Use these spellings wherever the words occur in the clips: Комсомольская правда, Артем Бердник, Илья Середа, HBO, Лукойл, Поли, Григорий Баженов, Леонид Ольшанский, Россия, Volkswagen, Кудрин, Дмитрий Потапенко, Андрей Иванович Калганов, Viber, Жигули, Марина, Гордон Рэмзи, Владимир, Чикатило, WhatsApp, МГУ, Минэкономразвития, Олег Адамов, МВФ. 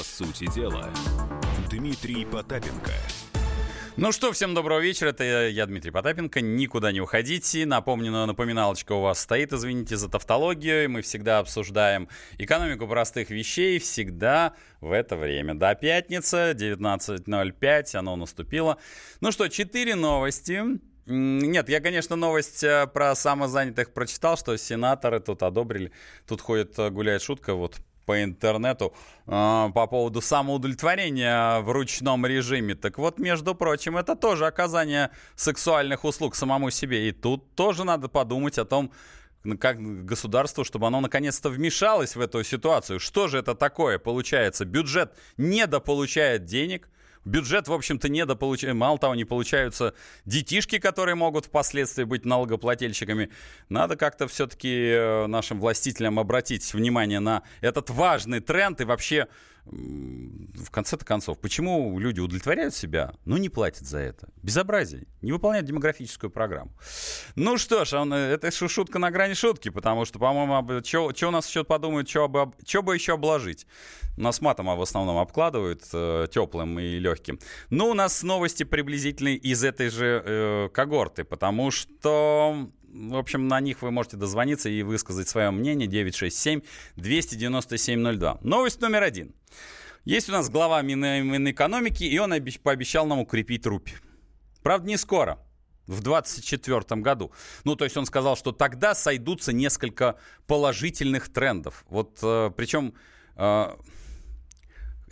По сути дела, Дмитрий Потапенко. Ну что, всем доброго вечера, это я, Дмитрий Потапенко, никуда не уходите, напоминалочка у вас стоит, извините за тавтологию, мы всегда обсуждаем экономику простых вещей, всегда в это время, да, пятница, 19:05, оно наступило. Ну что, 4 новости. Нет, я, конечно, новость про самозанятых прочитал, что сенаторы тут одобрили, тут ходит, гуляет шутка, вот, по интернету по поводу самоудовлетворения в ручном режиме. Так вот, между прочим, это тоже оказание сексуальных услуг самому себе. И тут тоже надо подумать о том, как государству, чтобы оно наконец-то вмешалось в эту ситуацию. Что же это такое? Получается, бюджет недополучает денег. Бюджет, в общем-то, недополучает. Мало того, не получаются детишки, которые могут впоследствии быть налогоплательщиками. Надо как-то все-таки нашим властителям обратить внимание на этот важный тренд. И вообще, в конце-то концов, почему люди удовлетворяют себя, но не платят за это? Безобразие. Не выполняют демографическую программу. Ну что ж, это шутка на грани шутки, потому что, по-моему, что у нас еще подумают, что бы еще обложить? Нас матом в основном обкладывают, теплым и легким. Но у нас новости приблизительно из этой же когорты, потому что... В общем, на них вы можете дозвониться и высказать свое мнение. 967-297-02. Новость номер 1. Есть у нас глава Минэкономики, и он пообещал нам укрепить рупий. Правда, не скоро. В 2024 году. Ну, то есть он сказал, что тогда сойдутся несколько положительных трендов. Вот причем...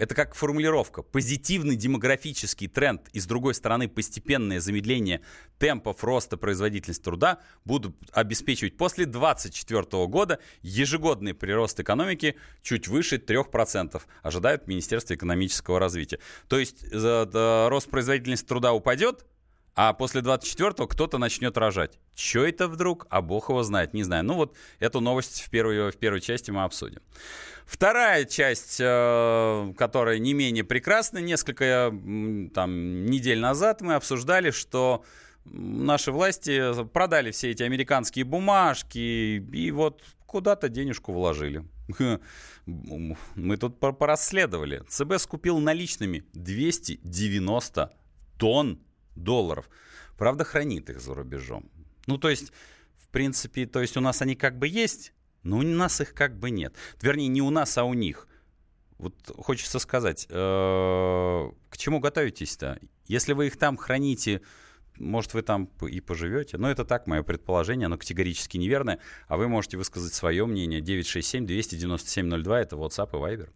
Это как формулировка. Позитивный демографический тренд и, с другой стороны, постепенное замедление темпов роста производительности труда будут обеспечивать после 2024 года ежегодный прирост экономики чуть выше 3%, ожидают Министерство экономического развития. То есть рост производительности труда упадет, а после 24-го кто-то начнет рожать. Че это вдруг? А бог его знает, не знаю. Ну вот эту новость в первой части мы обсудим. Вторая часть, которая не менее прекрасна, несколько там, недель назад мы обсуждали, что наши власти продали все эти американские бумажки и вот куда-то денежку вложили. Мы тут порасследовали. ЦБ скупил наличными 290 тонн долларов. Правда, хранит их за рубежом. Ну, то есть, в принципе, то есть у нас они как бы есть, но у нас их как бы нет. Вернее, не у нас, а у них. Вот хочется сказать, к чему готовитесь-то? Если вы их там храните, может, вы там и поживете. Но это так, мое предположение, оно категорически неверное. А вы можете высказать свое мнение. 967-297-02, это WhatsApp и Viber.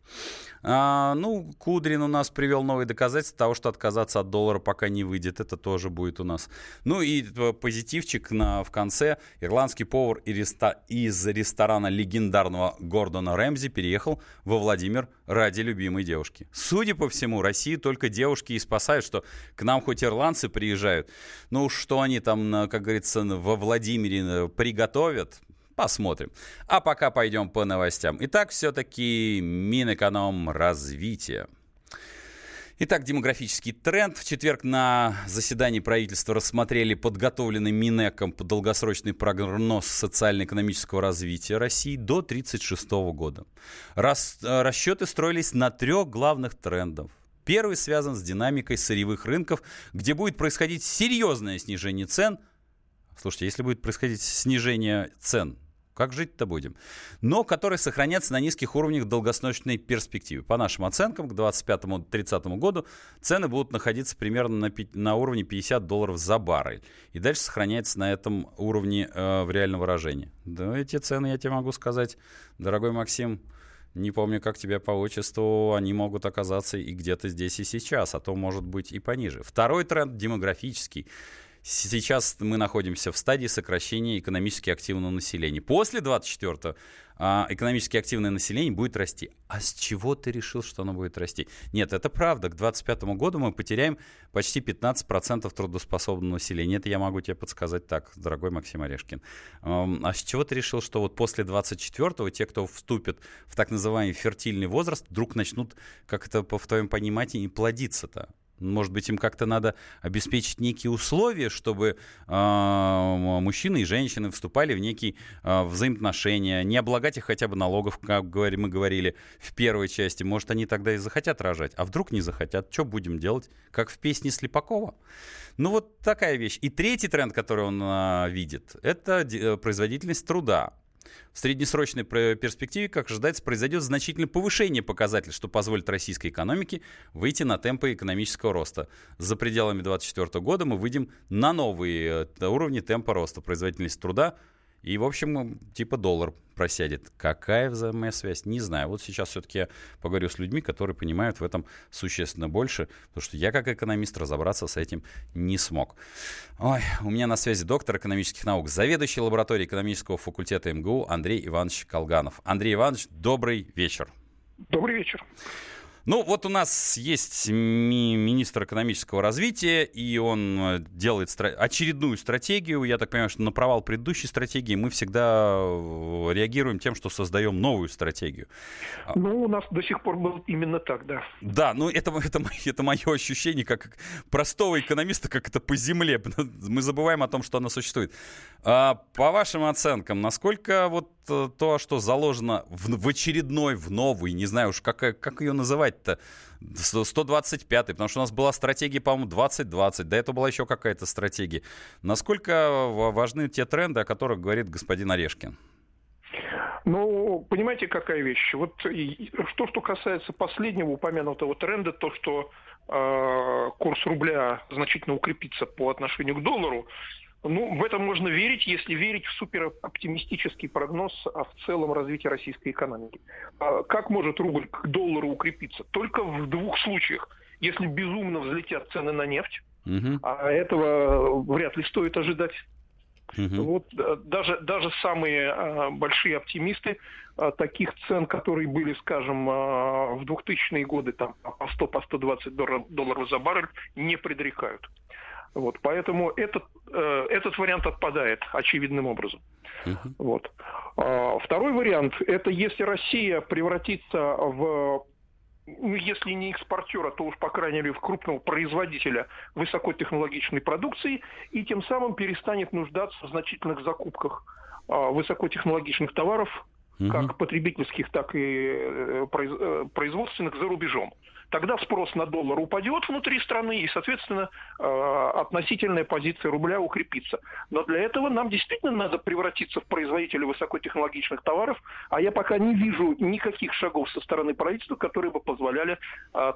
Ну, Кудрин у нас привел новые доказательства того, что отказаться от доллара пока не выйдет. Это тоже будет у нас. Ну и позитивчик в конце. Ирландский повар из ресторана легендарного Гордона Рэмзи переехал во Владимир ради любимой девушки. Судя по всему, Россию только девушки и спасают, что к нам хоть ирландцы приезжают. Ну, что они там, как говорится, во Владимире приготовят, посмотрим. А пока пойдем по новостям. Итак, все-таки Минэкономразвития. Итак, демографический тренд. В четверг на заседании правительства рассмотрели подготовленный Минэком долгосрочный прогноз социально-экономического развития России до 1936 года. Расчеты строились на 3 главных трендах. Первый связан с динамикой сырьевых рынков, где будет происходить серьезное снижение цен. Слушайте, если будет происходить снижение цен, как жить-то будем? Но которые сохранятся на низких уровнях в долгосрочной перспективе. По нашим оценкам, к 2025-2030 году цены будут находиться примерно на уровне $50 за баррель. И дальше сохраняется на этом уровне в реальном выражении. Да, эти цены, я тебе могу сказать, дорогой Максим, не помню, как тебя по отчеству, они могут оказаться и где-то здесь и сейчас, а то, может быть, и пониже. Второй тренд демографический. Сейчас мы находимся в стадии сокращения экономически активного населения. После 24-го экономически активное население будет расти. А с чего ты решил, что оно будет расти? Нет, это правда. К 2025 году мы потеряем почти 15% трудоспособного населения. Это я могу тебе подсказать так, дорогой Максим Орешкин. А с чего ты решил, что вот после 24-го те, кто вступит в так называемый фертильный возраст, вдруг начнут как-то в твоем понимании плодиться-то? Может быть, им как-то надо обеспечить некие условия, чтобы мужчины и женщины вступали в некие взаимоотношения, не облагать их хотя бы налогов, как мы говорили в первой части. Может, они тогда и захотят рожать, а вдруг не захотят. Что будем делать? Как в песне Слепакова. Ну, вот такая вещь. И третий тренд, который он видит, это производительность труда. В среднесрочной перспективе, как ожидается, произойдет значительное повышение показателей, что позволит российской экономике выйти на темпы экономического роста. За пределами 2024 года мы выйдем на новые уровни темпа роста, производительность труда. И, в общем, типа доллар просядет. Какая взаимосвязь? Не знаю. Вот сейчас все-таки я поговорю с людьми, которые понимают в этом существенно больше, потому что я, как экономист, разобраться с этим не смог. Ой, у меня на связи доктор экономических наук, заведующий лабораторией экономического факультета МГУ Андрей Иванович Калганов. Андрей Иванович, добрый вечер. Добрый вечер. Ну, вот у нас есть министр экономического развития, и он делает очередную стратегию. Я так понимаю, что на провал предыдущей стратегии мы всегда реагируем тем, что создаем новую стратегию. Ну, у нас до сих пор было именно так, да. Да, ну, это мое ощущение как простого экономиста, как это по земле. Мы забываем о том, что она существует. По вашим оценкам, насколько вот то, что заложено в очередной, в новый, не знаю уж, как ее называть-то, 125-й, потому что у нас была стратегия, по-моему, 2020, до этого была еще какая-то стратегия. Насколько важны те тренды, о которых говорит господин Орешкин? Ну, понимаете, какая вещь? Вот что касается последнего упомянутого тренда, то, что курс рубля значительно укрепится по отношению к доллару, ну, в это можно верить, если верить в супероптимистический прогноз о в целом развитии российской экономики. Как может рубль к доллару укрепиться? Только в двух случаях. Если безумно взлетят цены на нефть, а этого вряд ли стоит ожидать. Вот, даже самые большие оптимисты таких цен, которые были, скажем, в 2000-е годы там, по 100-120 долларов за баррель, не предрекают. Вот, поэтому этот вариант отпадает очевидным образом. Вот. Второй вариант – это если Россия превратится в, ну, если не экспортера, то уж, по крайней мере, в крупного производителя высокотехнологичной продукции, и тем самым перестанет нуждаться в значительных закупках высокотехнологичных товаров, как потребительских, так и производственных, за рубежом. Тогда спрос на доллар упадет внутри страны, и, соответственно, относительная позиция рубля укрепится. Но для этого нам действительно надо превратиться в производителя высокотехнологичных товаров, а я пока не вижу никаких шагов со стороны правительства, которые бы позволяли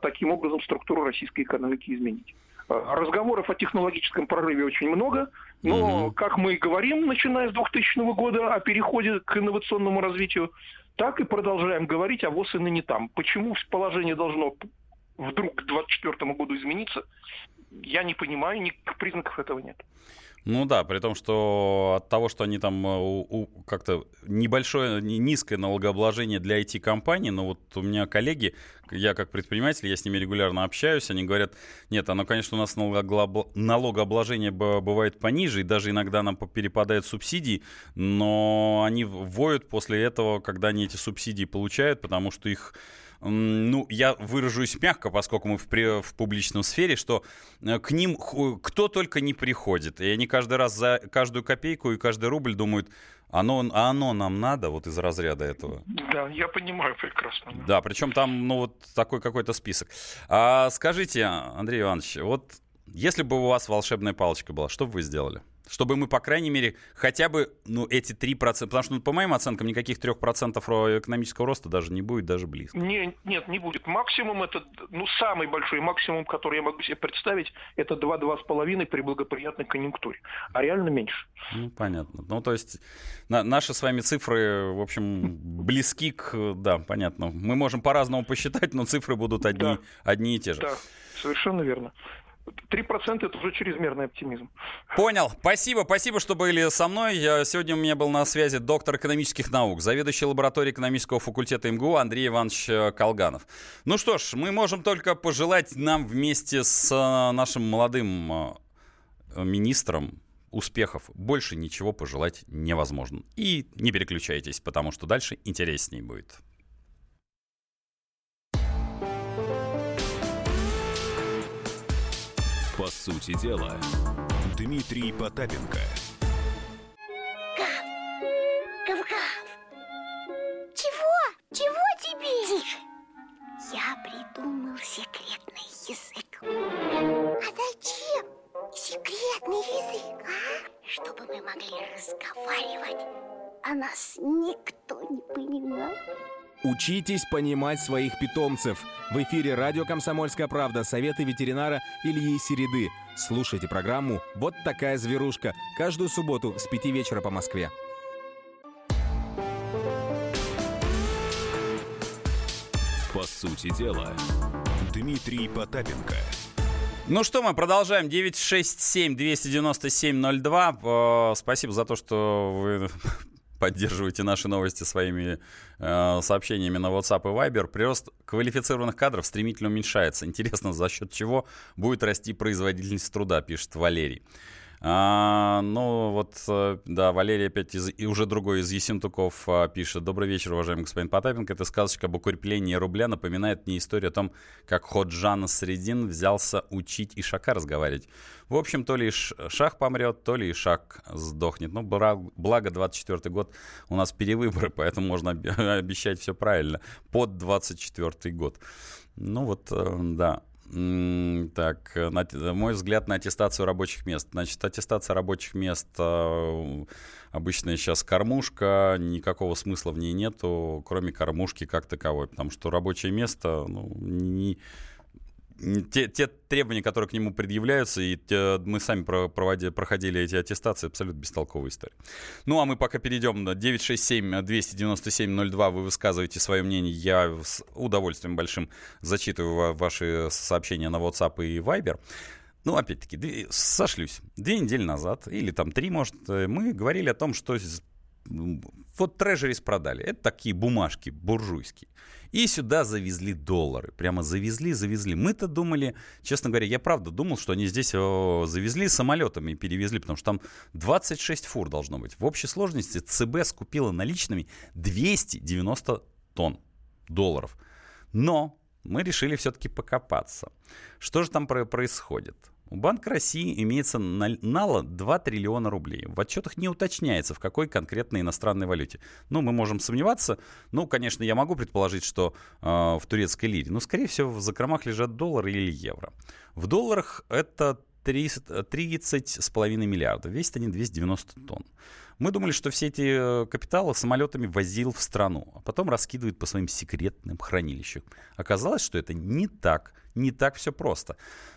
таким образом структуру российской экономики изменить. Разговоров о технологическом прорыве очень много, но, как мы и говорим, начиная с 2000 года, о переходе к инновационному развитию, так и продолжаем говорить, а вот и ныне там. Почему положение должно вдруг к 2024 году измениться, я не понимаю, никаких признаков этого нет. Ну да, при том, что от того, что они там как-то небольшое, низкое налогообложение для IT-компаний, но вот у меня коллеги, я как предприниматель, я с ними регулярно общаюсь, они говорят, нет, оно, конечно, у нас налогообложение бывает пониже, и даже иногда нам перепадают субсидии, но они воют после этого, когда они эти субсидии получают, потому что их... Ну, я выражусь мягко, поскольку мы в публичном сфере, что к ним кто только не приходит. И они каждый раз за каждую копейку и каждый рубль думают, оно нам надо, вот из разряда этого. Да, я понимаю прекрасно. Да, причем там, ну, вот такой какой-то список. А скажите, Андрей Иванович, вот если бы у вас волшебная палочка была, что бы вы сделали? Чтобы мы, по крайней мере, хотя бы эти 3%, потому что, по моим оценкам, никаких 3% экономического роста даже не будет, даже близко. Нет, не будет. Максимум, это, самый большой максимум, который я могу себе представить, это 2-2,5 при благоприятной конъюнктуре, а реально меньше. Ну, понятно. Ну, то есть наши с вами цифры, в общем, близки к... Да, понятно. Мы можем по-разному посчитать, но цифры будут одни и те же. Да, совершенно верно. 3% — это уже чрезмерный оптимизм. Понял. Спасибо, что были со мной. Сегодня у меня был на связи доктор экономических наук, заведующий лабораторией экономического факультета МГУ Андрей Иванович Калганов. Ну что ж, мы можем только пожелать нам вместе с нашим молодым министром успехов. Больше ничего пожелать невозможно. И не переключайтесь, потому что дальше интереснее будет. По сути дела, Дмитрий Потапенко. Гав! Чего? Чего тебе? Тише! Я придумал секретный язык. А зачем секретный язык, а? Чтобы мы могли разговаривать, а нас никто не понимал. Учитесь понимать своих питомцев. В эфире радио «Комсомольская правда». Советы ветеринара Ильи Середы. Слушайте программу «Вот такая зверушка» каждую субботу с 5 вечера по Москве. По сути дела, Дмитрий Потапенко. Ну что, мы продолжаем. 967-297-02. Спасибо за то, что вы поддерживайте наши новости своими сообщениями на WhatsApp и Viber. Прирост квалифицированных кадров стремительно уменьшается. Интересно, за счет чего будет расти производительность труда, пишет Валерий. Валерий опять и уже другой из Ессентуков пишет. Добрый вечер, уважаемый господин Потапенко. Эта сказочка об укреплении рубля напоминает мне историю о том, как Ходжан Средин взялся учить Ишака разговаривать. В общем, то ли Шах помрет, то ли Ишак сдохнет. Ну, благо 24-й год у нас перевыборы, поэтому можно обещать все правильно. Под 24-й год. Так, мой взгляд на аттестацию рабочих мест. Значит, аттестация рабочих мест обычная сейчас кормушка, никакого смысла в ней нету, кроме кормушки как таковой, потому что рабочее место, те требования, которые к нему предъявляются, и мы сами проходили эти аттестации, абсолютно бестолковая история. Ну, а мы пока перейдем на 967-297-02, вы высказываете свое мнение, я с удовольствием большим зачитываю ваши сообщения на WhatsApp и Viber. Ну, опять-таки, сошлюсь. 2 недели назад, или там 3, может, мы говорили о том, что вот Treasuries продали. Это такие бумажки буржуйские. И сюда завезли доллары. Прямо завезли. Мы-то думали, честно говоря, я правда думал, что они здесь завезли самолетами и перевезли, потому что там 26 фур должно быть. В общей сложности ЦБ скупила наличными 290 тонн долларов. Но мы решили все-таки покопаться. Что же там происходит? У Банка России имеется нала 2 триллиона рублей. В отчетах не уточняется, в какой конкретной иностранной валюте. Мы можем сомневаться. Конечно, я могу предположить, что в турецкой лире. Скорее всего, в закромах лежат доллары или евро. В долларах это 30,5 миллиарда. Весят они 290 тонн. Мы думали, что все эти капиталы самолетами возил в страну, а потом раскидывает по своим секретным хранилищам. Оказалось, что это не так. Не так все просто.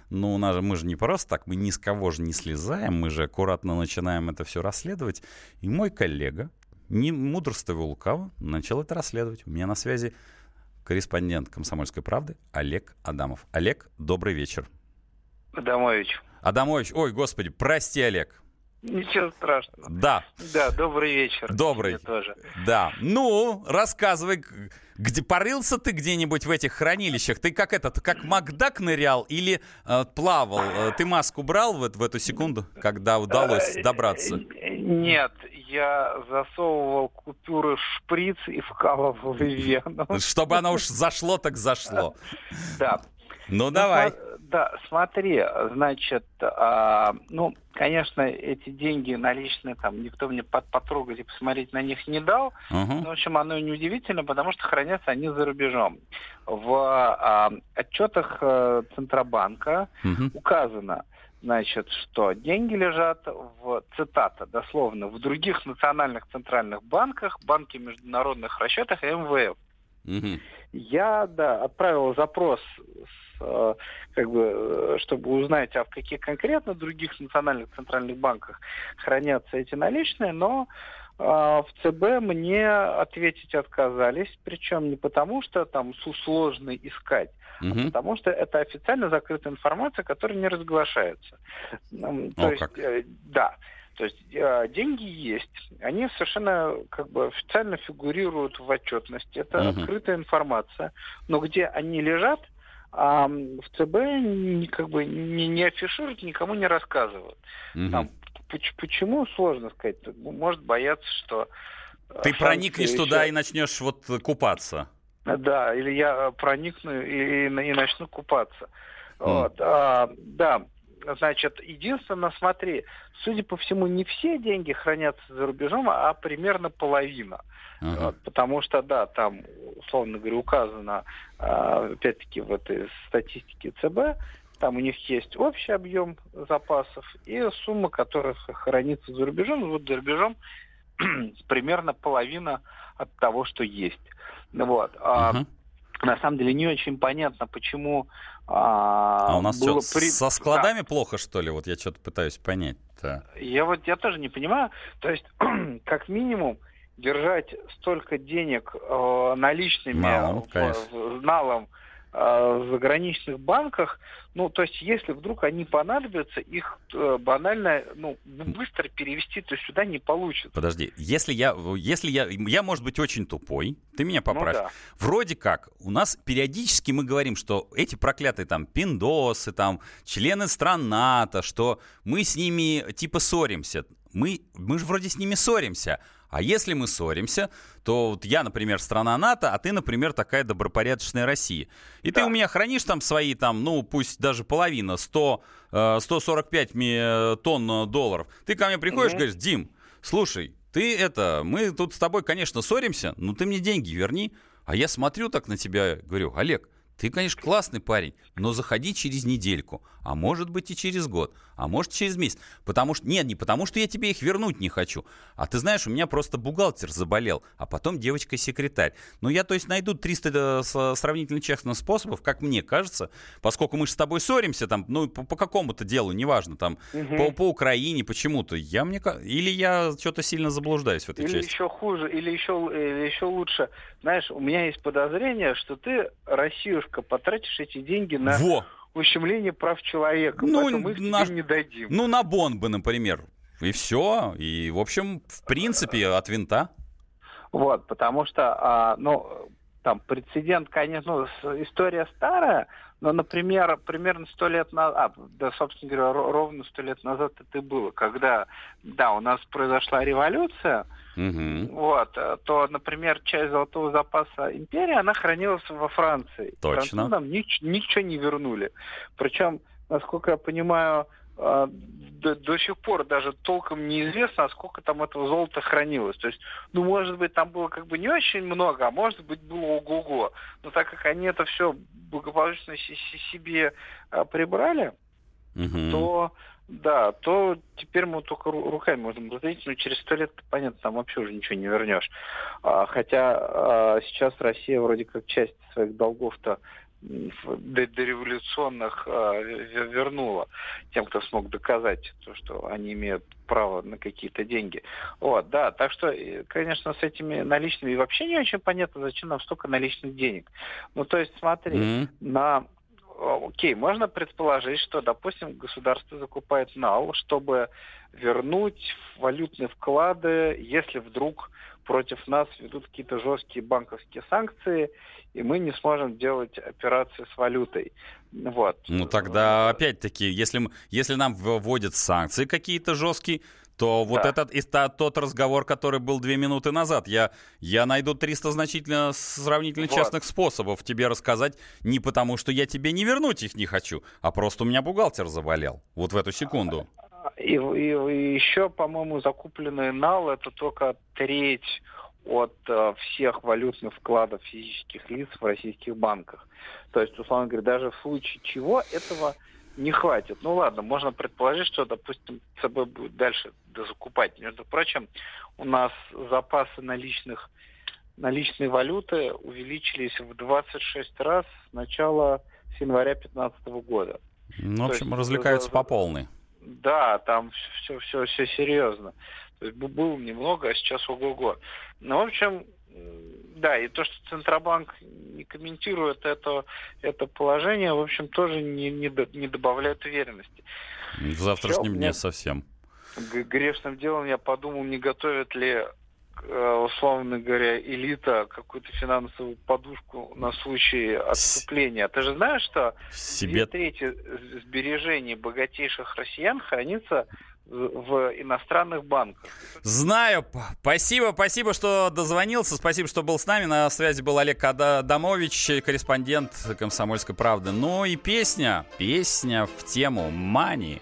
Мы же не просто так, мы ни с кого же не слезаем, мы же аккуратно начинаем это все расследовать. И мой коллега, не мудрствуя лукаво, начал это расследовать. У меня на связи корреспондент «Комсомольской правды» Олег Адамов. Олег, добрый вечер. Адамович, ой, господи, прости, Олег. Ничего страшного. Да, добрый вечер. Добрый. Мне тоже. Да. Рассказывай, где порылся ты где-нибудь в этих хранилищах? Ты как Макдак нырял или плавал? Ты маску брал в эту секунду, когда удалось добраться? Нет, я засовывал купюры в шприц и вкалывал в вену. Чтобы оно уж зашло, так зашло. Да. Давай. Да, смотри, значит, конечно, эти деньги наличные, там, никто мне потрогать и посмотреть на них не дал. Uh-huh. В общем, оно и неудивительно, потому что хранятся они за рубежом. В отчетах Центробанка uh-huh. указано, что деньги лежат в, цитата, дословно, в других национальных центральных банках, банке международных расчетах и МВФ. Uh-huh. Я, отправил запрос чтобы узнать, в каких конкретно других национальных центральных банках хранятся эти наличные, но в ЦБ мне ответить отказались, причем не потому, что там сложно искать, угу. а потому что это официально закрытая информация, которая не разглашается. То есть деньги есть, они совершенно официально фигурируют в отчетности, это угу. открытая информация, но где они лежат, в ЦБ не афишируют, никому не рассказывают. Угу. Почему, сложно сказать. Может бояться, что... Ты проникнешь туда и начнешь купаться. Да, или я проникну и начну купаться. Вот. Значит, единственное, смотри, судя по всему, не все деньги хранятся за рубежом, а примерно половина. Ага. Потому что, да, там, условно говоря, указано, опять-таки, в этой статистике ЦБ, там у них есть общий объем запасов и сумма, которая хранится за рубежом. Вот за рубежом примерно половина от того, что есть. Вот. Ага. На самом деле не очень понятно, почему... А у нас было что, со складами плохо, что ли? Вот я что-то пытаюсь понять-то. Я тоже не понимаю. То есть, как минимум, держать столько денег наличными налом в заграничных банках, ну, то есть, если вдруг они понадобятся, их банально, ну, быстро перевести-то сюда не получится. Подожди, если я, может быть, очень тупой, ты меня поправь. Ну, да. Вроде как, у нас периодически мы говорим, что эти проклятые там пиндосы, там, члены стран НАТО, что мы с ними типа ссоримся. Мы же вроде с ними ссоримся. А если мы ссоримся, то вот я, например, страна НАТО, а ты, например, такая добропорядочная Россия. И да. Ты у меня хранишь там свои, там, ну, пусть даже половина, 145 тонн долларов. Ты ко мне приходишь и говоришь: Дим, слушай, мы тут с тобой, конечно, ссоримся, но ты мне деньги верни. А я смотрю так на тебя, говорю: Олег, ты, конечно, классный парень, но заходи через недельку, а может быть и через год, а может через месяц. Потому что, нет, не потому что я тебе их вернуть не хочу, а ты знаешь, у меня просто бухгалтер заболел, а потом девочка-секретарь. Ну, я, то есть, найду 300 сравнительно честных способов, как мне кажется, поскольку мы же с тобой ссоримся, там, ну, по какому-то делу, неважно, там, по Украине почему-то. Или я что-то сильно заблуждаюсь в этой части. Или еще хуже, или еще лучше. Знаешь, у меня есть подозрение, что ты Россию потратишь эти деньги на ущемление прав человека. Ну, мы их тебе не дадим. Ну, на бомбы, например. И все. И, в общем, в принципе, от винта. Вот, потому что, там, прецедент, конечно, история старая, но, например, примерно 100 лет назад, собственно говоря, ровно 100 лет назад это и было, когда, да, у нас произошла революция, вот, то, например, часть золотого запаса империи, она хранилась во Франции. Точно. Нам ничего не вернули. Причем, насколько я понимаю, до сих пор даже толком неизвестно, сколько там этого золота хранилось. То есть, ну, может быть, там было как бы не очень много, а может быть, было ого-го. Но так как они это все благополучно себе прибрали, то теперь мы только руками можем раздавить, но через 100 лет, понятно, там вообще уже ничего не вернешь. Хотя сейчас Россия вроде как часть своих долгов-то дореволюционных вернула тем, кто смог доказать то, что они имеют право на какие-то деньги. Вот, да, так что, конечно, с этими наличными вообще не очень понятно, зачем нам столько наличных денег. Ну, то есть, смотри, окей, можно предположить, что, допустим, государство закупает нал, чтобы вернуть валютные вклады, если вдруг против нас ведут какие-то жесткие банковские санкции, и мы не сможем делать операции с валютой. Вот. Ну тогда, опять-таки, если нам вводят санкции какие-то жесткие, то вот тот разговор, который был 2 минуты назад. Я найду 300 сравнительно честных способов тебе рассказать не потому, что я тебе не вернуть их не хочу, а просто у меня бухгалтер заболел вот в эту секунду. И еще, по-моему, закупленный нал — это только треть от всех валютных вкладов физических лиц в российских банках. То есть, условно говоря, даже в случае чего этого не хватит. Ну ладно, можно предположить, что, допустим, ЦБ будет дальше дозакупать. Между прочим, у нас запасы наличной валюты увеличились в 26 раз с начала января 2015 года. Ну, в общем, развлекаются по полной. Да, там все серьезно. То есть было немного, а сейчас ого-го. Ну, в общем, да, и то, что Центробанк не комментирует это положение, в общем, тоже не добавляет уверенности. В завтрашнем дне совсем. Грешным делом я подумал, не готовят ли, условно говоря, элита какую-то финансовую подушку на случай отступления. Ты же знаешь, что 2/3 сбережений богатейших россиян хранится в иностранных банках. Знаю. Спасибо, что дозвонился. Спасибо, что был с нами. На связи был Олег Адамович, корреспондент «Комсомольской правды». Ну и песня в тему «Мани».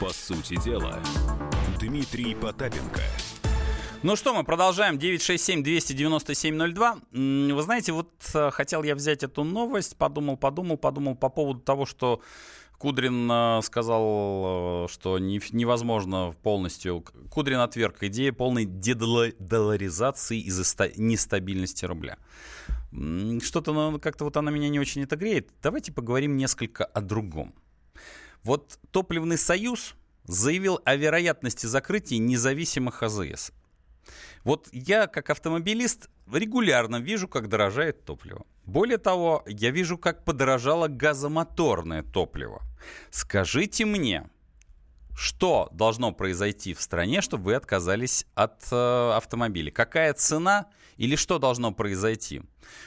По сути дела, Дмитрий Потапенко. Ну что, мы продолжаем. 967-297-02. Вы знаете, вот хотел я взять эту новость, подумал по поводу того, что Кудрин сказал, что невозможно полностью... Кудрин отверг идею полной дедоларизации из-за нестабильности рубля. Что-то как-то вот она меня не очень это греет. Давайте поговорим несколько о другом. Вот Топливный союз заявил о вероятности закрытия независимых АЗС. Вот я, как автомобилист, регулярно вижу, как дорожает топливо. Более того, я вижу, как подорожало газомоторное топливо. Скажите мне, что должно произойти в стране, чтобы вы отказались от автомобиля? Какая цена или что должно произойти?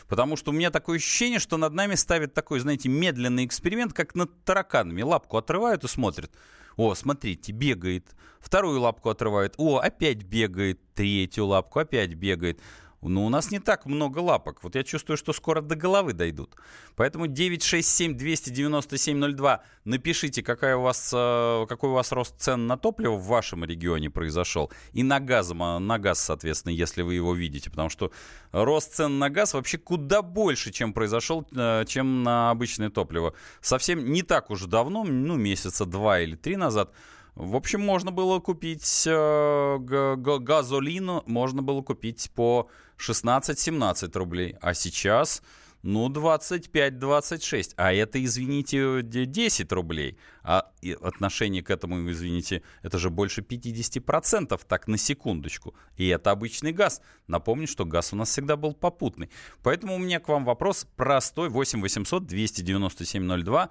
Потому что у меня такое ощущение, что над нами ставят такой, знаете, медленный эксперимент, как над тараканами. Лапку отрывают и смотрят. О, смотрите, бегает. Вторую лапку отрывают. О, опять бегает. Третью лапку опять бегает. Но у нас не так много лапок. Вот я чувствую, что скоро до головы дойдут. Поэтому 967-297-02. Напишите, какой у вас рост цен на топливо в вашем регионе произошел. И на газ, соответственно, если вы его видите. Потому что рост цен на газ вообще куда больше, чем произошел, чем на обычное топливо. Совсем не так уж давно, месяца 2 или 3 назад, в общем, можно было купить газолину, можно было купить по 16-17 рублей, а сейчас, 25-26, а это, извините, 10 рублей, а отношение к этому, извините, это же больше 50%, так, на секундочку, и это обычный газ. Напомню, что газ у нас всегда был попутный, поэтому у меня к вам вопрос простой, 8-800-297-02,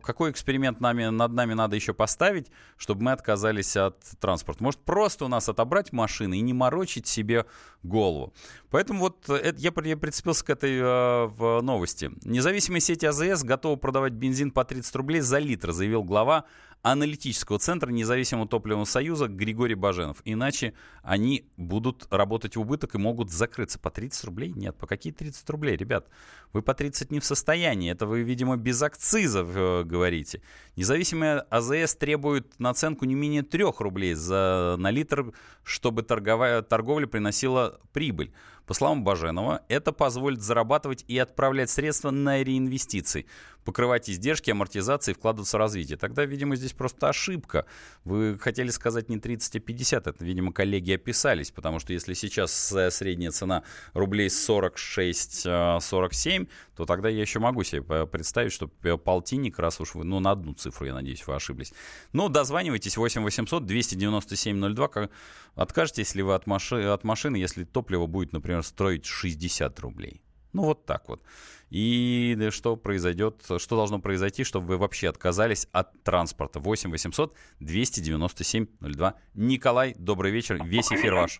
какой эксперимент над нами надо еще поставить, чтобы мы отказались от транспорта? Может, просто у нас отобрать машины и не морочить себе голову? Поэтому вот я прицепился к этой в новости. Независимые сети АЗС готовы продавать бензин по 30 рублей за литр, заявил глава аналитического центра Независимого топливного союза Григорий Баженов. Иначе они будут работать в убыток и могут закрыться. По 30 рублей? Нет. По какие 30 рублей? Ребят, вы по 30 не в состоянии. Это вы, видимо, без акцизов говорите. Независимые АЗС требуют наценку не менее 3 рублей на литр, чтобы торговля приносила прибыль. По словам Баженова, это позволит зарабатывать и отправлять средства на реинвестиции. покрывать издержки, амортизации и вкладываться в развитие. Тогда, видимо, здесь просто ошибка. Вы хотели сказать не 30, а 50. Это, видимо, коллеги описались, потому что если сейчас средняя цена рублей 46-47, то тогда я еще могу себе представить, что полтинник, раз уж вы, на одну цифру, я надеюсь, вы ошиблись. Ну, дозванивайтесь 8-800-297-02. Откажетесь ли вы от машины, если топливо будет, например, стоить 60 рублей? Ну, вот так вот. И что произойдет, что должно произойти, чтобы вы вообще отказались от транспорта? 8-800-297-02. Николай, добрый вечер. Весь эфир ваш.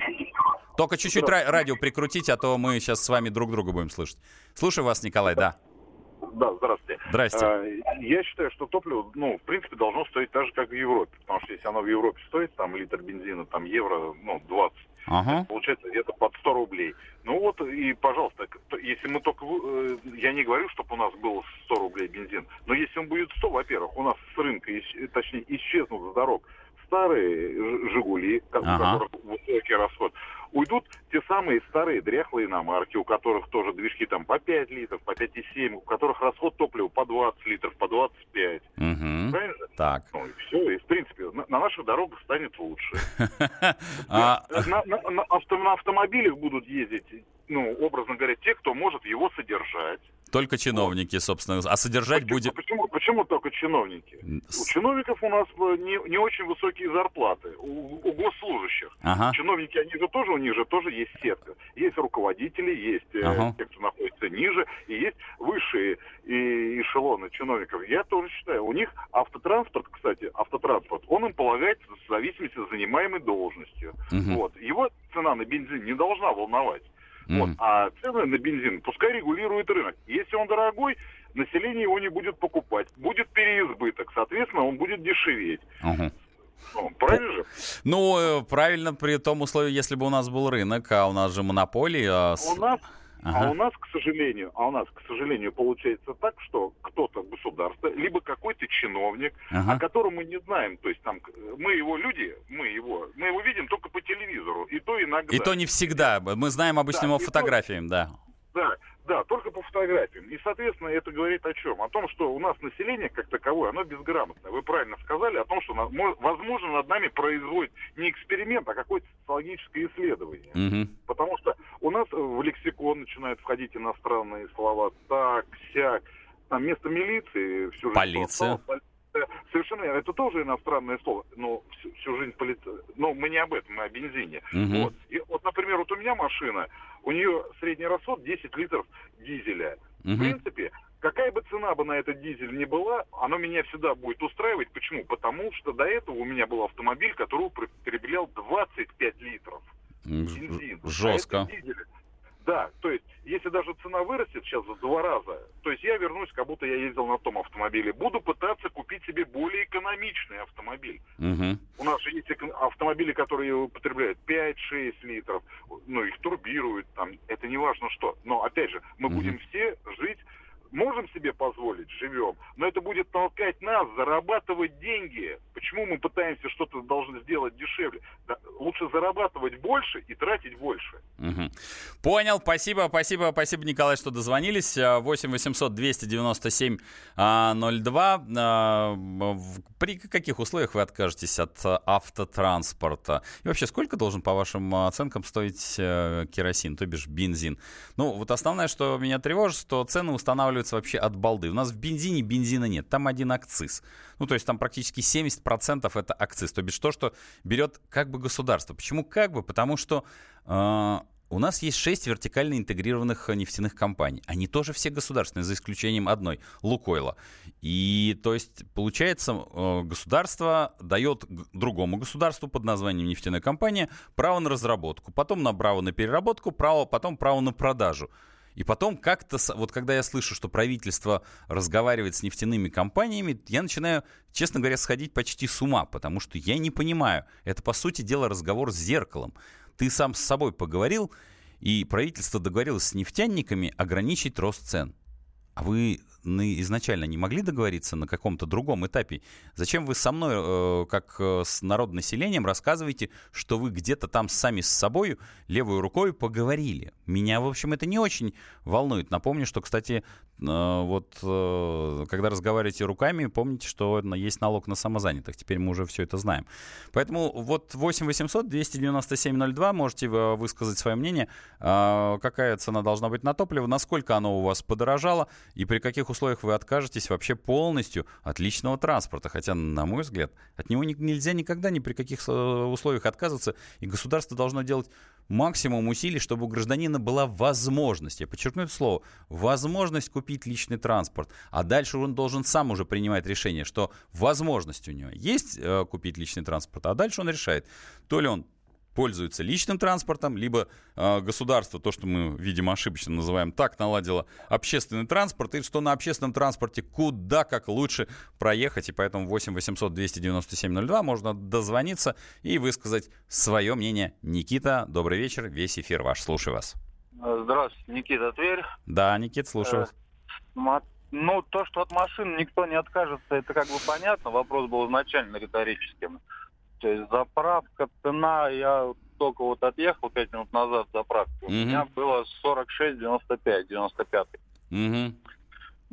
Только чуть-чуть радио прикрутите, а то мы сейчас с вами друг друга будем слышать. Слушаю вас, Николай, да. Да, здравствуйте. Здравствуйте. Я считаю, что топливо, в принципе, должно стоить так же, как в Европе. Потому что если оно в Европе стоит, там, литр бензина, там, евро, 20. Ага. Получается где-то под 100 рублей. Ну вот и, пожалуйста, если мы только... Я не говорю, чтобы у нас было 100 рублей бензин. Но если он будет 100, во-первых, у нас с рынка, точнее, исчезнут с дорог старые «Жигули», у которых высокий расход. Уйдут те самые старые дряхлые иномарки, у которых тоже движки там по 5 литров, по 5,7, у которых расход топлива по 20 литров, по 25. Угу. Правильно? Так. Ну и все. И в принципе на наших дорогах станет лучше. На автомобилях будут ездить, образно говоря, те, кто может его содержать. Только чиновники, собственно. А содержать будет... Почему только чиновники? У чиновников у нас не очень высокие зарплаты. У госслужащих. Ага. Чиновники, они же тоже, у них же тоже есть сетка. Есть руководители, есть те, кто находится ниже, и есть высшие эшелоны чиновников. Я тоже считаю, у них автотранспорт, он им полагается в зависимости от занимаемой должностью. Угу. Вот. Его цена на бензин не должна волновать. Вот. Mm-hmm. А цены на бензин пускай регулирует рынок. Если он дорогой, население его не будет покупать. Будет переизбыток, соответственно, он будет дешеветь. Mm-hmm. Правильно же? Ну, правильно, при том условии, если бы у нас был рынок, а у нас же монополия. А у нас, к сожалению, получается так, что кто-то государство, либо какой-то чиновник, о котором мы не знаем, то есть там мы его видим только по телевизору, и то иногда. И то не всегда. Мы знаем обычно его фотографиям, Да, только по фотографиям. И, соответственно, это говорит о чем? О том, что у нас население, как таковое, оно безграмотное. Вы правильно сказали о том, что, возможно, над нами производит не эксперимент, а какое-то социологическое исследование. Угу. Потому что у нас в лексикон начинают входить иностранные слова «так», «сяк». Там вместо милиции... Полиция. Совершенно верно. Это тоже иностранное слово, но всю жизнь полиция. Но мы не об этом, мы о бензине. Угу. Вот. И вот, например, вот у меня машина, у нее средний расход 10 литров дизеля. Угу. В принципе, какая бы цена бы на этот дизель ни была, она меня всегда будет устраивать. Почему? Потому что до этого у меня был автомобиль, который потреблял 25 литров бензина. Жестко. Да, то есть, если даже цена вырастет сейчас в 2 раза, то есть я вернусь, как будто я ездил на том автомобиле. Буду пытаться купить себе более экономичный автомобиль. Угу. У нас же есть автомобили, которые потребляют 5-6 литров, их турбируют, там, это не важно что. Но, опять же, мы будем все жить, можем себе позволить, живем, но это будет толкать нас зарабатывать деньги. Почему мы пытаемся что-то должны сделать дешевле? Да, лучше зарабатывать больше и тратить больше. Угу. Понял, спасибо, Николай, что дозвонились. 8-800-297-02. При каких условиях вы откажетесь от автотранспорта? И вообще, сколько должен, по вашим оценкам, стоить керосин, то бишь бензин? Вот основное, что меня тревожит, что цены устанавливают вообще от балды. У нас в бензине бензина нет, там один акциз. То есть там практически 70% это акциз, то бишь то, что берет как бы государство. Почему как бы? Потому что у нас есть 6 вертикально интегрированных нефтяных компаний. Они тоже все государственные, за исключением одной — «Лукойла». И, то есть, получается, государство дает другому государству под названием нефтяная компания право на разработку, потом на право на переработку, потом право на продажу. И потом как-то, вот когда я слышу, что правительство разговаривает с нефтяными компаниями, я начинаю, честно говоря, сходить почти с ума, потому что я не понимаю. Это, по сути дела, разговор с зеркалом. Ты сам с собой поговорил, и правительство договорилось с нефтяниками ограничить рост цен. А вы изначально не могли договориться на каком-то другом этапе? Зачем вы со мной, как с народонаселением, рассказываете, что вы где-то там сами с собой левой рукой поговорили? Меня, в общем, это не очень волнует. Напомню, что, кстати, Вот когда разговариваете руками, помните, что есть налог на самозанятых. Теперь мы уже все это знаем. Поэтому вот 8-800-297-02 можете высказать свое мнение. Какая цена должна быть на топливо, насколько оно у вас подорожало и при каких условиях вы откажетесь вообще полностью от личного транспорта. Хотя, на мой взгляд, от него нельзя никогда ни при каких условиях отказываться. И государство должно делать максимум усилий, чтобы у гражданина была возможность, я подчеркну это слово, возможность купить личный транспорт. А дальше он должен сам уже принимать решение, что возможность у него есть купить личный транспорт, а дальше он решает, то ли он пользуется личным транспортом, либо государство, то, что мы, видимо, ошибочно называем, так наладило общественный транспорт, и что на общественном транспорте куда как лучше проехать, и поэтому 8 800 297 02 можно дозвониться и высказать свое мнение. Никита, добрый вечер, весь эфир ваш, слушаю вас. Здравствуйте, Никита, Тверь. Да, Никит, слушаю вас. Ну, то, что от машин никто не откажется, это как бы понятно, вопрос был изначально риторическим. То есть заправка, цена, я только вот отъехал 5 минут назад заправку, у меня было 46,95, 95. Но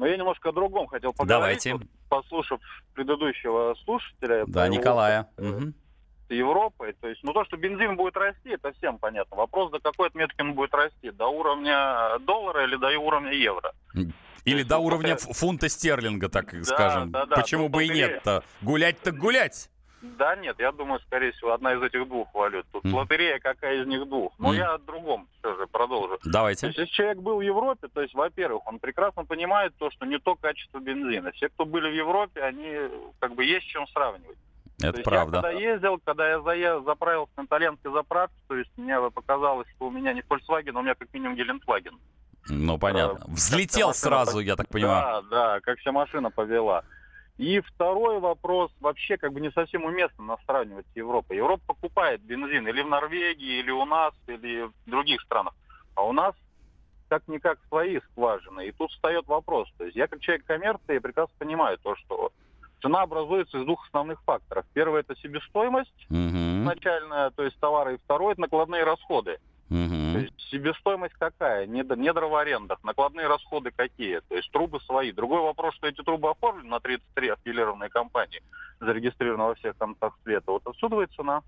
я немножко о другом хотел поговорить. Давайте. Вот, послушав предыдущего слушателя. Да, Николая. Европой, то есть, ну то, что бензин будет расти, это всем понятно. Вопрос, до какой отметки он будет расти, до уровня доллара или до уровня евро? Или до уровня фунта стерлинга, так скажем. Почему бы и нет-то? Гулять так гулять. Да нет, я думаю, скорее всего, одна из этих двух валют. Тут лотерея, какая из них двух. Но я о другом все же продолжу. Давайте. Если человек был в Европе, то есть, во-первых, он прекрасно понимает то, что не то качество бензина. Все, кто были в Европе, они как бы есть с чем сравнивать. Это то правда. Я когда ездил, когда я заправился на итальянской заправке, то есть мне показалось, что у меня не Volkswagen, а у меня как минимум Гелендваген. Ну, понятно. Взлетел сразу, я так понимаю. Да, как вся машина повела. И второй вопрос, вообще как бы не совсем уместно нас сравнивать с Европой. Европа покупает бензин или в Норвегии, или у нас, или в других странах. А у нас как-никак свои скважины. И тут встает вопрос. То есть я как человек коммерции прекрасно понимаю то, что цена образуется из двух основных факторов. Первый – это себестоимость начальная, то есть товара, и второй – это накладные расходы. То есть себестоимость какая? Недра в арендах, накладные расходы какие? То есть трубы свои. Другой вопрос, что эти трубы оформлены на 33 аффилированные компании, зарегистрированы во всех концах света. Вот отсюда и цена.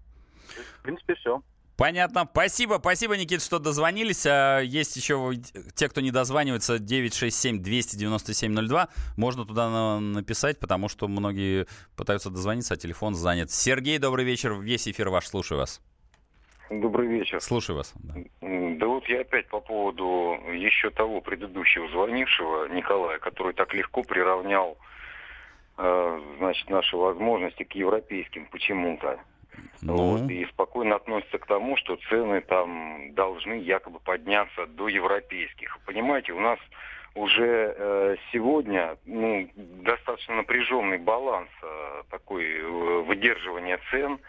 В принципе, все. Понятно. Спасибо, Никит, что дозвонились. Есть еще те, кто не дозванивается, 967-297-02. Можно туда написать, потому что многие пытаются дозвониться, а телефон занят. Сергей, добрый вечер. Весь эфир ваш. Слушаю вас. Добрый вечер. Слушаю вас. Да вот я опять по поводу еще того предыдущего звонившего, Николая, который так легко приравнял, значит, наши возможности к европейским почему-то. Вот, и спокойно относится к тому, что цены там должны якобы подняться до европейских. Понимаете, у нас уже сегодня достаточно напряженный баланс такой выдерживания цен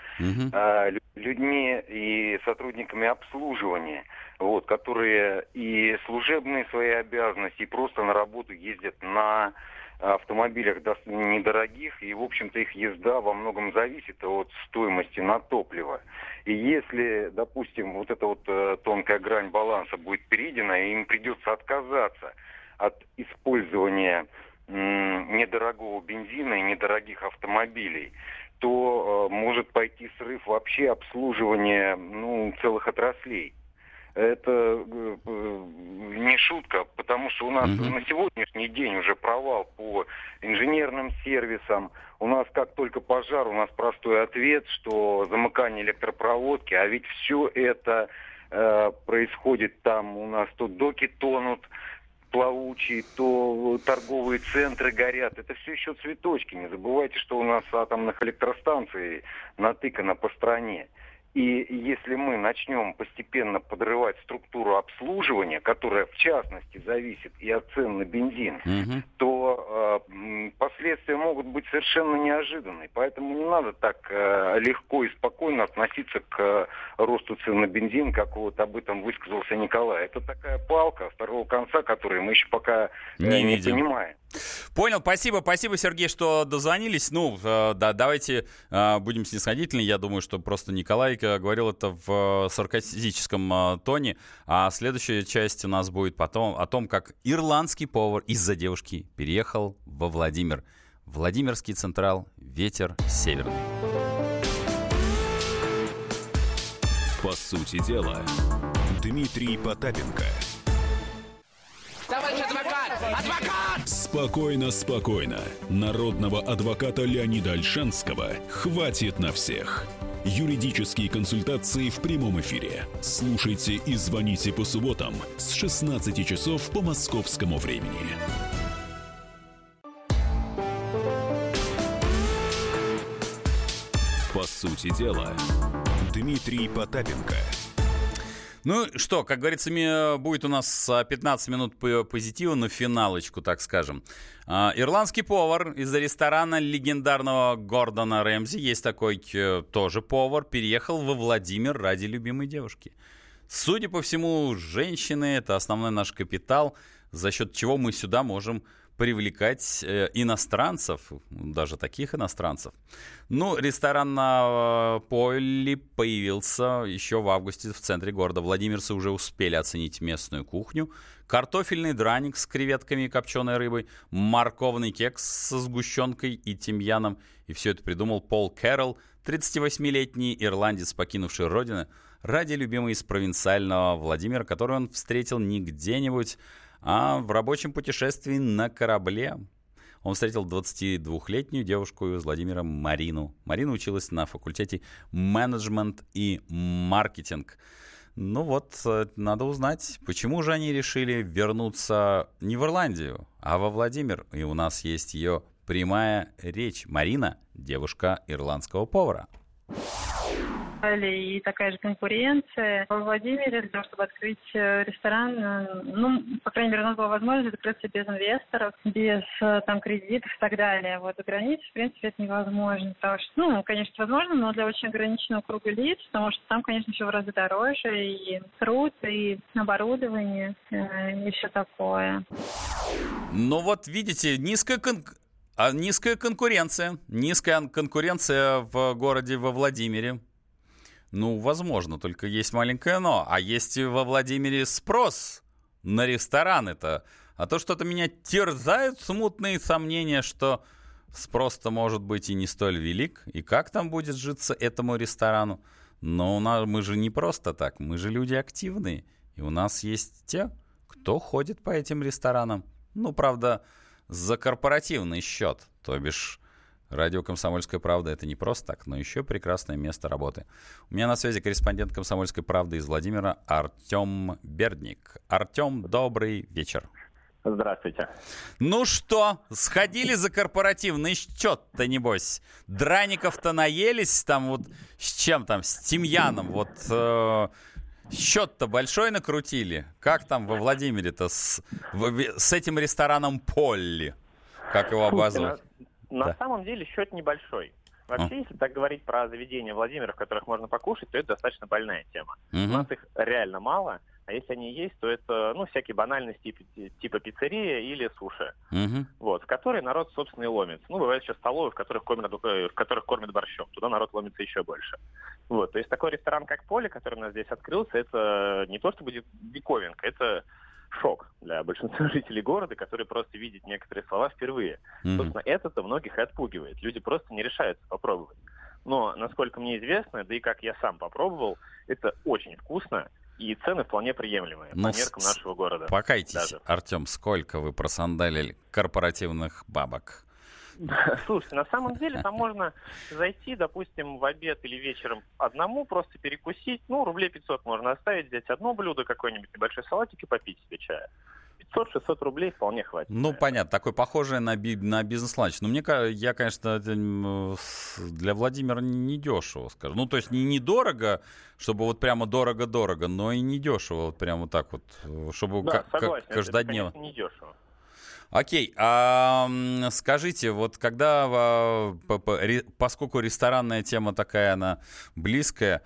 людьми и сотрудниками обслуживания, вот, которые и служебные свои обязанности, и просто на работу ездят на автомобилях недорогих, и, в общем-то, их езда во многом зависит от стоимости на топливо. И если, допустим, вот эта вот тонкая грань баланса будет перейдена, и им придется отказаться от использования недорогого бензина и недорогих автомобилей, то может пойти срыв вообще обслуживания целых отраслей. Это не шутка, потому что у нас на сегодняшний день уже провал по инженерным сервисам. У нас как только пожар, у нас простой ответ, что замыкание электропроводки, а ведь все это происходит там у нас, то доки тонут плавучие, то торговые центры горят. Это все еще цветочки. Не забывайте, что у нас атомных электростанций натыкано по стране. И если мы начнем постепенно подрывать структуру обслуживания, которая в частности зависит и от цен на бензин, то последствия могут быть совершенно неожиданными. Поэтому не надо так легко и спокойно относиться к росту цен на бензин, как вот об этом высказался Николай. Это такая палка второго конца, которую мы еще пока не понимаем. Понял, спасибо, Сергей, что дозвонились. Давайте будем снисходительны. Я думаю, что просто Николай говорил это в саркастическом тоне. А следующая часть у нас будет потом о том, как ирландский повар из-за девушки переехал во Владимир. Владимирский Централ, ветер северный. По сути дела, Дмитрий Потапенко. Товарищ адвокат! Адвокат! Спокойно. Народного адвоката Леонида Ольшанского хватит на всех. Юридические консультации в прямом эфире. Слушайте и звоните по субботам с 16 часов по московскому времени. По сути дела, Дмитрий Потапенко. Что, как говорится, будет у нас 15 минут позитива на финалочку, так скажем. Ирландский повар из ресторана легендарного Гордона Рэмзи, есть такой тоже повар, переехал во Владимир ради любимой девушки. Судя по всему, женщины – это основной наш капитал, за счет чего мы сюда можем привлекать иностранцев, даже таких иностранцев. Ресторан на Поли появился еще в августе в центре города. Владимирцы уже успели оценить местную кухню. Картофельный драник с креветками и копченой рыбой, морковный кекс со сгущенкой и тимьяном. И все это придумал Пол Кэррол, 38-летний ирландец, покинувший родину ради любимой из провинциального Владимира, которую он встретил не где-нибудь, а в рабочем путешествии на корабле. Он встретил 22-летнюю девушку из Владимира Марину. Марина училась на факультете менеджмент и маркетинг. Надо узнать, почему же они решили вернуться не в Ирландию, а во Владимир. И у нас есть ее прямая речь. Марина, девушка ирландского повара. И такая же конкуренция во Владимире для того, чтобы открыть ресторан. По крайней мере, у нас была возможность открыться без инвесторов, без кредитов и так далее. За границей, в принципе, это невозможно. Потому что, конечно, возможно, но для очень ограниченного круга лиц, потому что там, конечно, все в разы дороже, и труд, и оборудование, и все такое. Видите, низкая конкуренция в городе во Владимире. Возможно, только есть маленькое «но». А есть и во Владимире спрос на рестораны-то. А то что-то меня терзают смутные сомнения, что спрос-то может быть и не столь велик. И как там будет житься этому ресторану? Мы же не просто так, мы же люди активные. И у нас есть те, кто ходит по этим ресторанам. Правда, за корпоративный счет, то бишь... Радио «Комсомольская правда» — это не просто так, но еще прекрасное место работы. У меня на связи корреспондент «Комсомольской правды» из Владимира Артем Бердник. Артем, добрый вечер. Здравствуйте. Сходили за корпоративный счет-то, небось? Драников-то наелись там с чем там, с тимьяном? Счет-то большой накрутили? Как там во Владимире-то с этим рестораном «Полли»? Как его обозвать? Самом деле счет небольшой. Вообще, если так говорить про заведения Владимира, в которых можно покушать, то это достаточно больная тема. У нас их реально мало, а если они есть, то это всякие банальности типа пиццерия или суши, в которые народ, собственно, и ломится. Бывают еще столовые, в которых кормят борщом, туда народ ломится еще больше. То есть такой ресторан, как Поле, который у нас здесь открылся, это не то, что будет диковинка, это... шок для большинства жителей города, которые просто видят некоторые слова впервые. Собственно, это-то многих отпугивает. Люди просто не решаются попробовать. Но, насколько мне известно, да и как я сам попробовал, это очень вкусно и цены вполне приемлемые по меркам нашего города. Покайтесь, даже. Артем, сколько вы просандалили корпоративных бабок? Слушайте, на самом деле там можно зайти, допустим, в обед или вечером одному, просто перекусить. Рублей 500 можно оставить, взять одно блюдо, какой-нибудь небольшой салатик и попить себе чая. 500-600 рублей вполне хватит. Понятно, такое похожее на бизнес-ланч. Я, конечно, для Владимира недешево скажу. То есть не недорого, чтобы прямо дорого-дорого, но и недешево, прямо так чтобы каждодневно. Да, согласен, это, конечно, недешево. Окей, а скажите, когда, поскольку ресторанная тема такая, она близкая,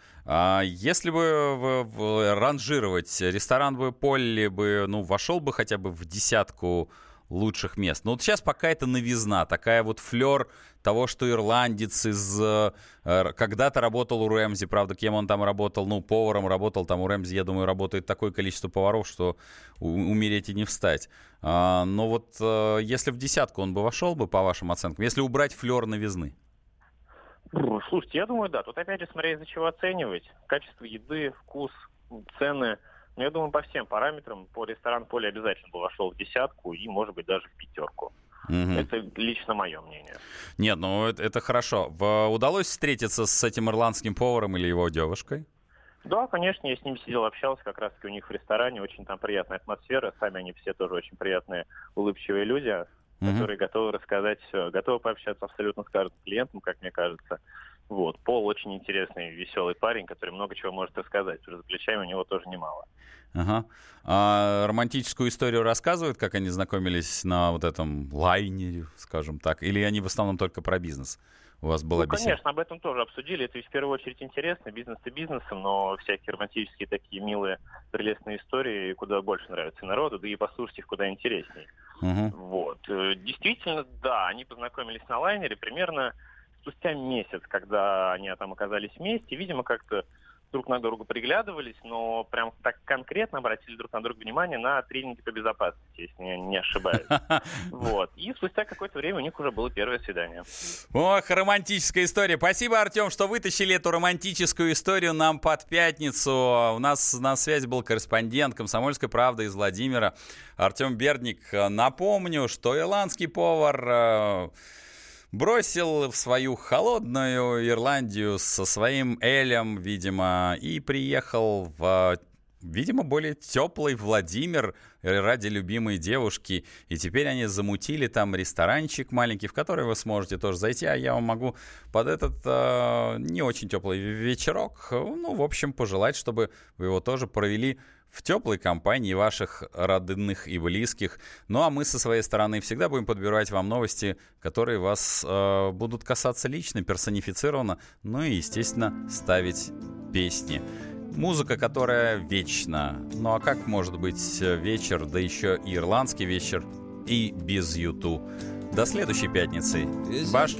если бы ранжировать, ресторан бы Полли вошел бы хотя бы в десятку лучших мест. Но вот сейчас пока это новизна, такая вот флер того, что ирландец из... Когда-то работал у Рэмзи, правда, кем он там работал, ну, поваром работал, там у Рэмзи, я думаю, работает такое количество поваров, что умереть и не встать. Но вот если в десятку он бы вошел бы, по вашим оценкам, если убрать флер новизны? Слушайте, я думаю, да. Тут опять же, смотря из-за чего оценивать. Качество еды, вкус, цены. Но я думаю, по всем параметрам по ресторан Поли обязательно бы вошел в десятку и, может быть, даже в пятерку. Угу. Это лично мое мнение. Нет, ну это хорошо. Удалось встретиться с этим ирландским поваром или его девушкой? Да, конечно, я с ним сидел, общался как раз-таки у них в ресторане. Очень там приятная атмосфера. Сами они все тоже очень приятные, улыбчивые люди, которые готовы рассказать все, готовы пообщаться абсолютно с каждым клиентом, как мне кажется. Вот. Пол очень интересный, веселый парень, который много чего может рассказать. За плечами у него тоже немало. Ага. А романтическую историю рассказывают, как они знакомились на вот этом лайнере, скажем так? Или они в основном только про бизнес? У вас была беседа? Конечно, об этом тоже обсудили. Это ведь в первую очередь интересно, бизнес-то бизнесом, но всякие романтические такие милые, прелестные истории куда больше нравятся народу, да и послушать их куда интересней. Вот. Действительно, да, они познакомились на лайнере примерно спустя месяц, когда они там оказались вместе, видимо, как-то друг на друга приглядывались, но прям так конкретно обратили друг на друга внимание на тренинги по безопасности, если я не ошибаюсь. Вот. И спустя какое-то время у них уже было первое свидание. Ох, романтическая история. Спасибо, Артем, что вытащили эту романтическую историю нам под пятницу. У нас на связи был корреспондент «Комсомольской правды» из Владимира Артем Бердник. Напомню, что ирландский повар... бросил в свою холодную Ирландию со своим элем, видимо, и приехал в, видимо, более теплый Владимир ради любимой девушки. И теперь они замутили там ресторанчик маленький, в который вы сможете тоже зайти. А я вам могу под этот не очень теплый вечерок, ну, в общем, пожелать, чтобы вы его тоже провели в теплой компании ваших родных и близких. Ну а мы со своей стороны всегда будем подбирать вам новости, которые вас будут касаться лично, персонифицированно, ну и, естественно, ставить песни. Музыка, которая вечна. Ну а как может быть вечер, да еще и ирландский вечер, и без юту? До следующей пятницы. Баш...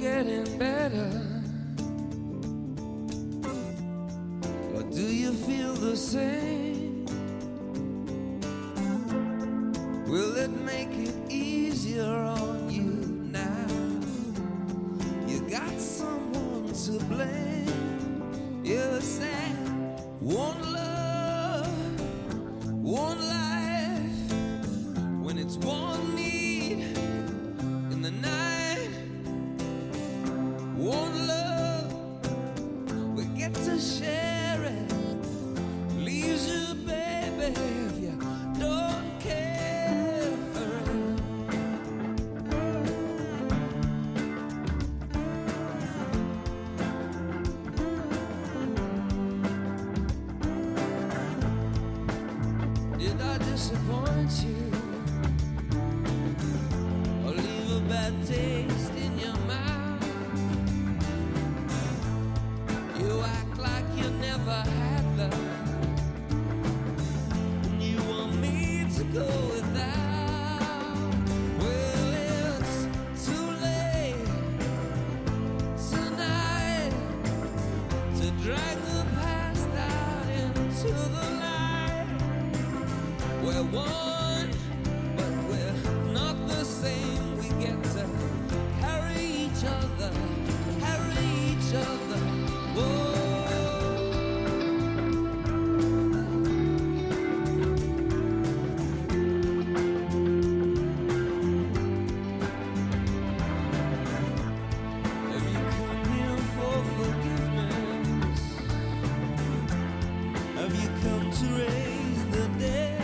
Will it make it easier on you now? You got someone to blame. You're saying one love, one life. When it's one need in the night. One love, we get to share it. Leaves you, baby. Have you come to raise the dead?